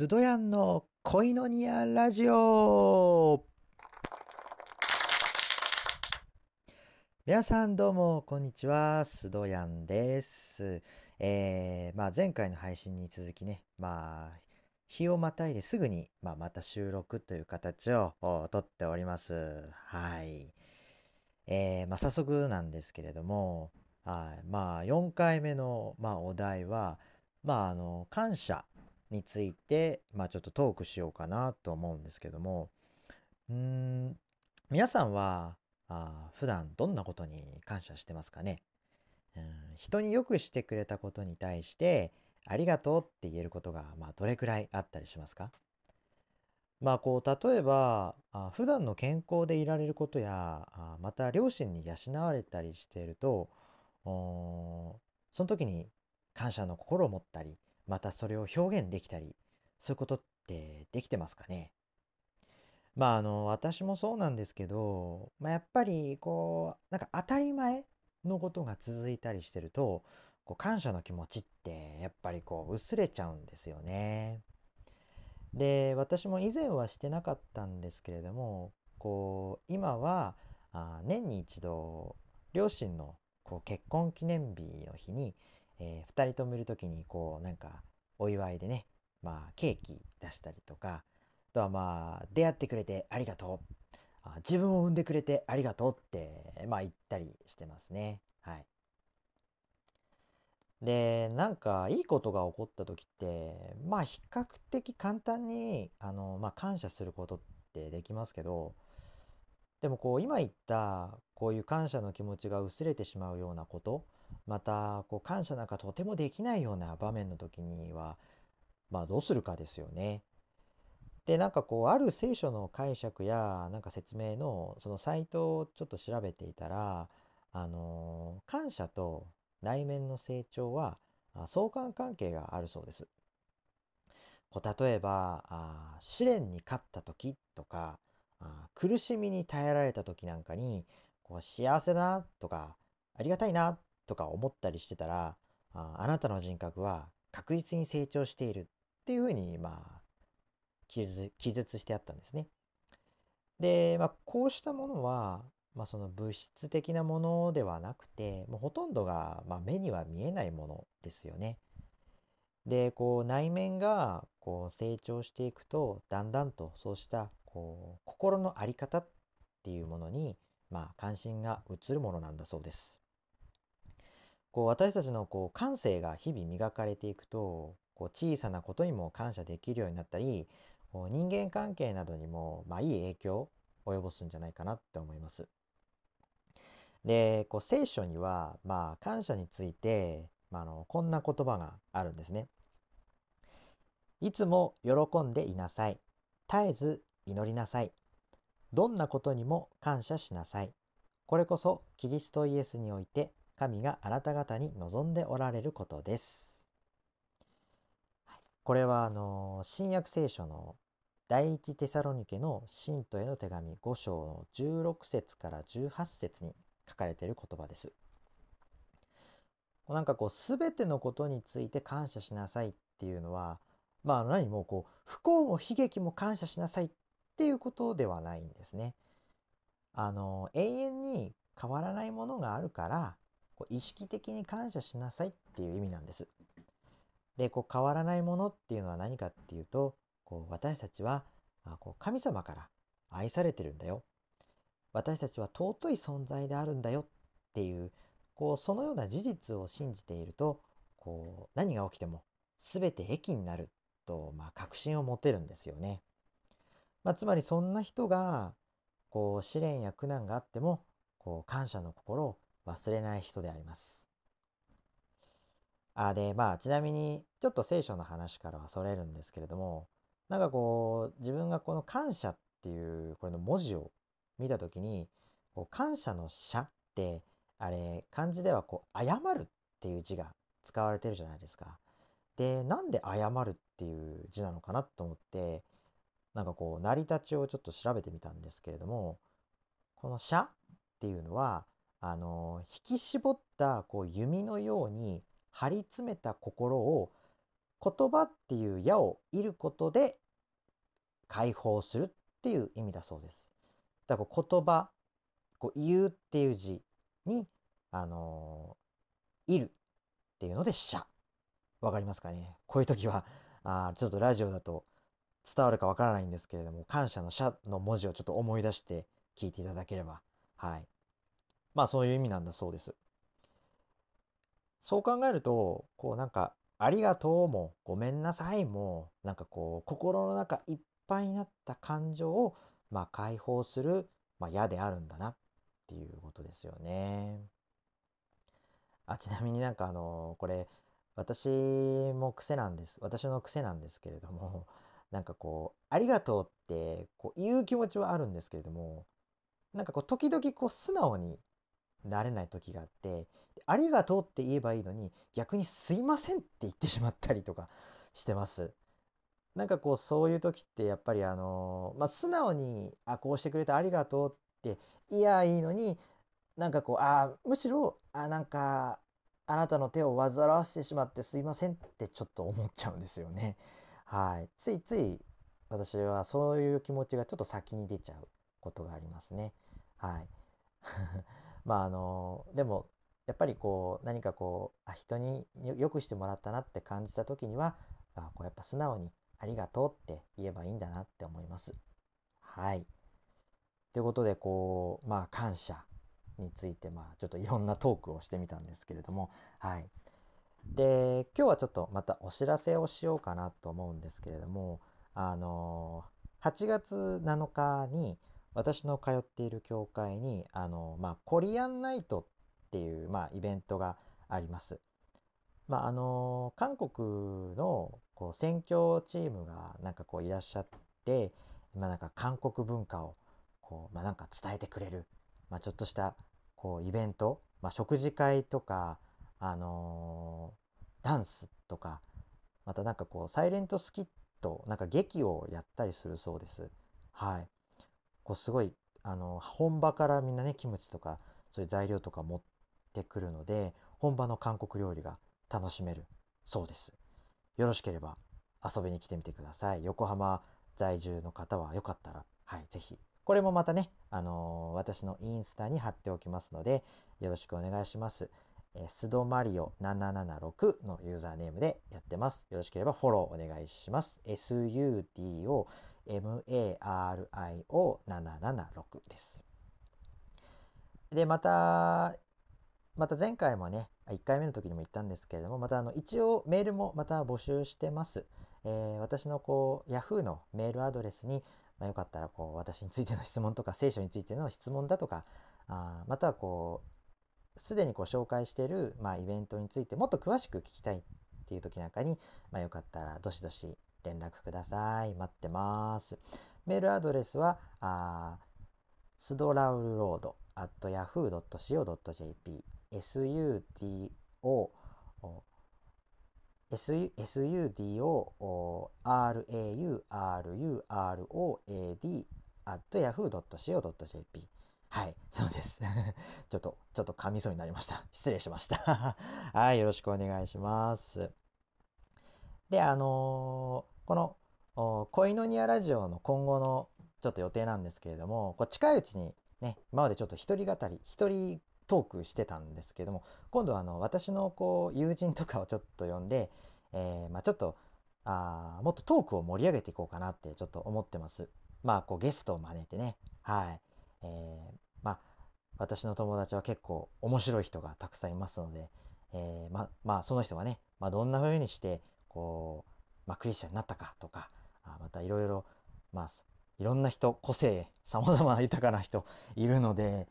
すどやんの恋のニアラジオ。皆さんどうもこんにちは、すどやんです。前回の配信に続きね、日をまたいですぐに、また収録という形をとっております。はい。早速なんですけれども、4回目の、お題は、感謝について、ちょっとトークしようかなと思うんですけども、皆さんは普段どんなことに感謝してますかね。人によくしてくれたことに対してありがとうって言えることが、どれくらいあったりしますか。こう例えば普段の健康でいられることやまた両親に養われたりしていると、その時に感謝の心を持ったり、またそれを表現できたり、そういうことってできてますかね。私もそうなんですけど、やっぱり当たり前のことが続いたりしてると、感謝の気持ちってやっぱり薄れちゃうんですよね。で、私も以前はしてなかったんですけれども、今は年に一度両親の結婚記念日の日に、2人ともいる時にお祝いでね、ケーキ出したりとか、あとは出会ってくれてありがとう、自分を産んでくれてありがとうって言ったりしてますね。はい。で、いいことが起こった時って比較的簡単に感謝することってできますけど、でも今言ったこういう感謝の気持ちが薄れてしまうようなこと、また感謝なんかとてもできないような場面の時には、どうするかですよね。で、ある聖書の解釈や説明のそのサイトをちょっと調べていたら、感謝と内面の成長は相関関係があるそうです。例えば試練に勝った時とか苦しみに耐えられた時なんかに幸せだなとかありがたいなとか思ったりしてたら、あなたの人格は確実に成長しているっていうふうに記述してあったんですね。で、こうしたものは、その物質的なものではなくて、もうほとんどが、目には見えないものですよね。で、内面が成長していくと、だんだんとそうした心の在り方っていうものに、関心が移るものなんだそうです。私たちの感性が日々磨かれていくと、小さなことにも感謝できるようになったり、人間関係などにもいい影響を及ぼすんじゃないかなって思います。で、聖書には感謝について、こんな言葉があるんですね。いつも喜んでいなさい。絶えず祈りなさい。どんなことにも感謝しなさい。これこそキリストイエスにおいて神があなた方に望んでおられることです。これは新約聖書の第一テサロニケの信徒への手紙5章の16節から18節に書かれている言葉です。すべてのことについて感謝しなさいっていうのは、何も不幸も悲劇も感謝しなさいっていうことではないんですね。永遠に変わらないものがあるから。意識的に感謝しなさいっていう意味なんです。で、変わらないものっていうのは何かっていうと、私たちは神様から愛されてるんだよ。私たちは尊い存在であるんだよっていう、そのような事実を信じていると、何が起きても全て益になると、確信を持てるんですよね。つまりそんな人が試練や苦難があっても感謝の心を忘れない人であります。で、ちなみにちょっと聖書の話からはそれるんですけれども、自分がこの感謝っていうこれの文字を見た時に、感謝の謝って漢字では謝るっていう字が使われてるじゃないですか。で、なんで謝るっていう字なのかなと思って、成り立ちをちょっと調べてみたんですけれども、この謝っていうのは引き絞った弓のように張り詰めた心を言葉っていう矢を射ることで解放するっていう意味だそうです。だから言葉、言うっていう字に、いるっていうので射。わかりますかね。こういう時はちょっとラジオだと伝わるかわからないんですけれども、感謝の謝の文字をちょっと思い出して聞いていただければ、はい。まあそういう意味なんだそうです。そう考えると、ありがとうもごめんなさいも、心の中いっぱいになった感情を、解放する、矢であるんだなっていうことですよね。ちなみにこれ、私の癖なんですけれども、ありがとうって言う気持ちはあるんですけれども、時々素直になれない時があって、ありがとうって言えばいいのに逆にすいませんって言ってしまったりとかしてます。そういう時ってやっぱり素直にこうしてくれてありがとうっていやいいのに、むしろあなたの手を煩わしてしまってすいませんってちょっと思っちゃうんですよね。はい、ついつい私はそういう気持ちがちょっと先に出ちゃうことがありますね。はい。でもやっぱり何か人によくしてもらったなって感じた時には、やっぱ素直にありがとうって言えばいいんだなって思います。はい。ということで感謝についてちょっといろんなトークをしてみたんですけれども、はい。で今日はちょっとまたお知らせをしようかなと思うんですけれども、8月7日に私の通っている教会にコリアンナイトっていう、イベントがあります。韓国の宣教チームがいらっしゃって、韓国文化を伝えてくれる、ちょっとしたイベント、食事会とか、ダンスとか、またサイレントスキット、劇をやったりするそうです。はい。すごい本場からみんなね、キムチとかそういう材料とか持ってくるので、本場の韓国料理が楽しめるそうです。よろしければ遊びに来てみてください。横浜在住の方はよかったら、はい、ぜひ。これもまたね、私のインスタに貼っておきますのでよろしくお願いします。すどMARIO776 のユーザーネームでやってます。よろしければフォローお願いします。SUDO MARIO776 です。で、また前回もね、1回目の時にも言ったんですけれども、また一応メールもまた募集してます。私のYahoo のメールアドレスに、よかったら私についての質問とか、聖書についての質問だとか、またはすでに紹介している、イベントについてもっと詳しく聞きたいっていう時なんかに、よかったらどしどし連絡ください。待ってます。メールアドレスはスドラウルロード @yahoo.co.jp sudoraurroad @yahoo.co.jp。はい、そうです。ちょっと噛みそうになりました。失礼しました。はい、よろしくお願いします。で、この恋のニアラジオの今後のちょっと予定なんですけれども、近いうちにね、今までちょっと一人トークしてたんですけれども、今度は私の友人とかをちょっと呼んで、ちょっともっとトークを盛り上げていこうかなってちょっと思ってます。ゲストを招いてね、はい。私の友達は結構面白い人がたくさんいますので、その人がね、どんな風にしてクリスチャンになったかとか、またいろいろいろんな人、個性さまざま豊かな人いるので、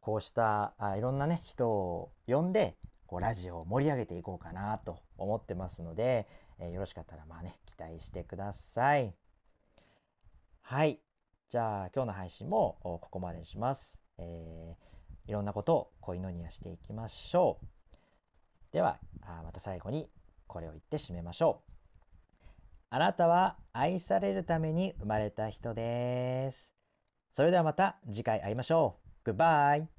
こうしたいろんなね人を呼んでラジオを盛り上げていこうかなと思ってますので、よろしかったら期待してください。はい。じゃあ今日の配信もここまでにします。いろんなことを恋のニアしていきましょう。ではまた最後にこれを言って締めましょう。あなたは愛されるために生まれた人です。それではまた次回会いましょう。グッバイ。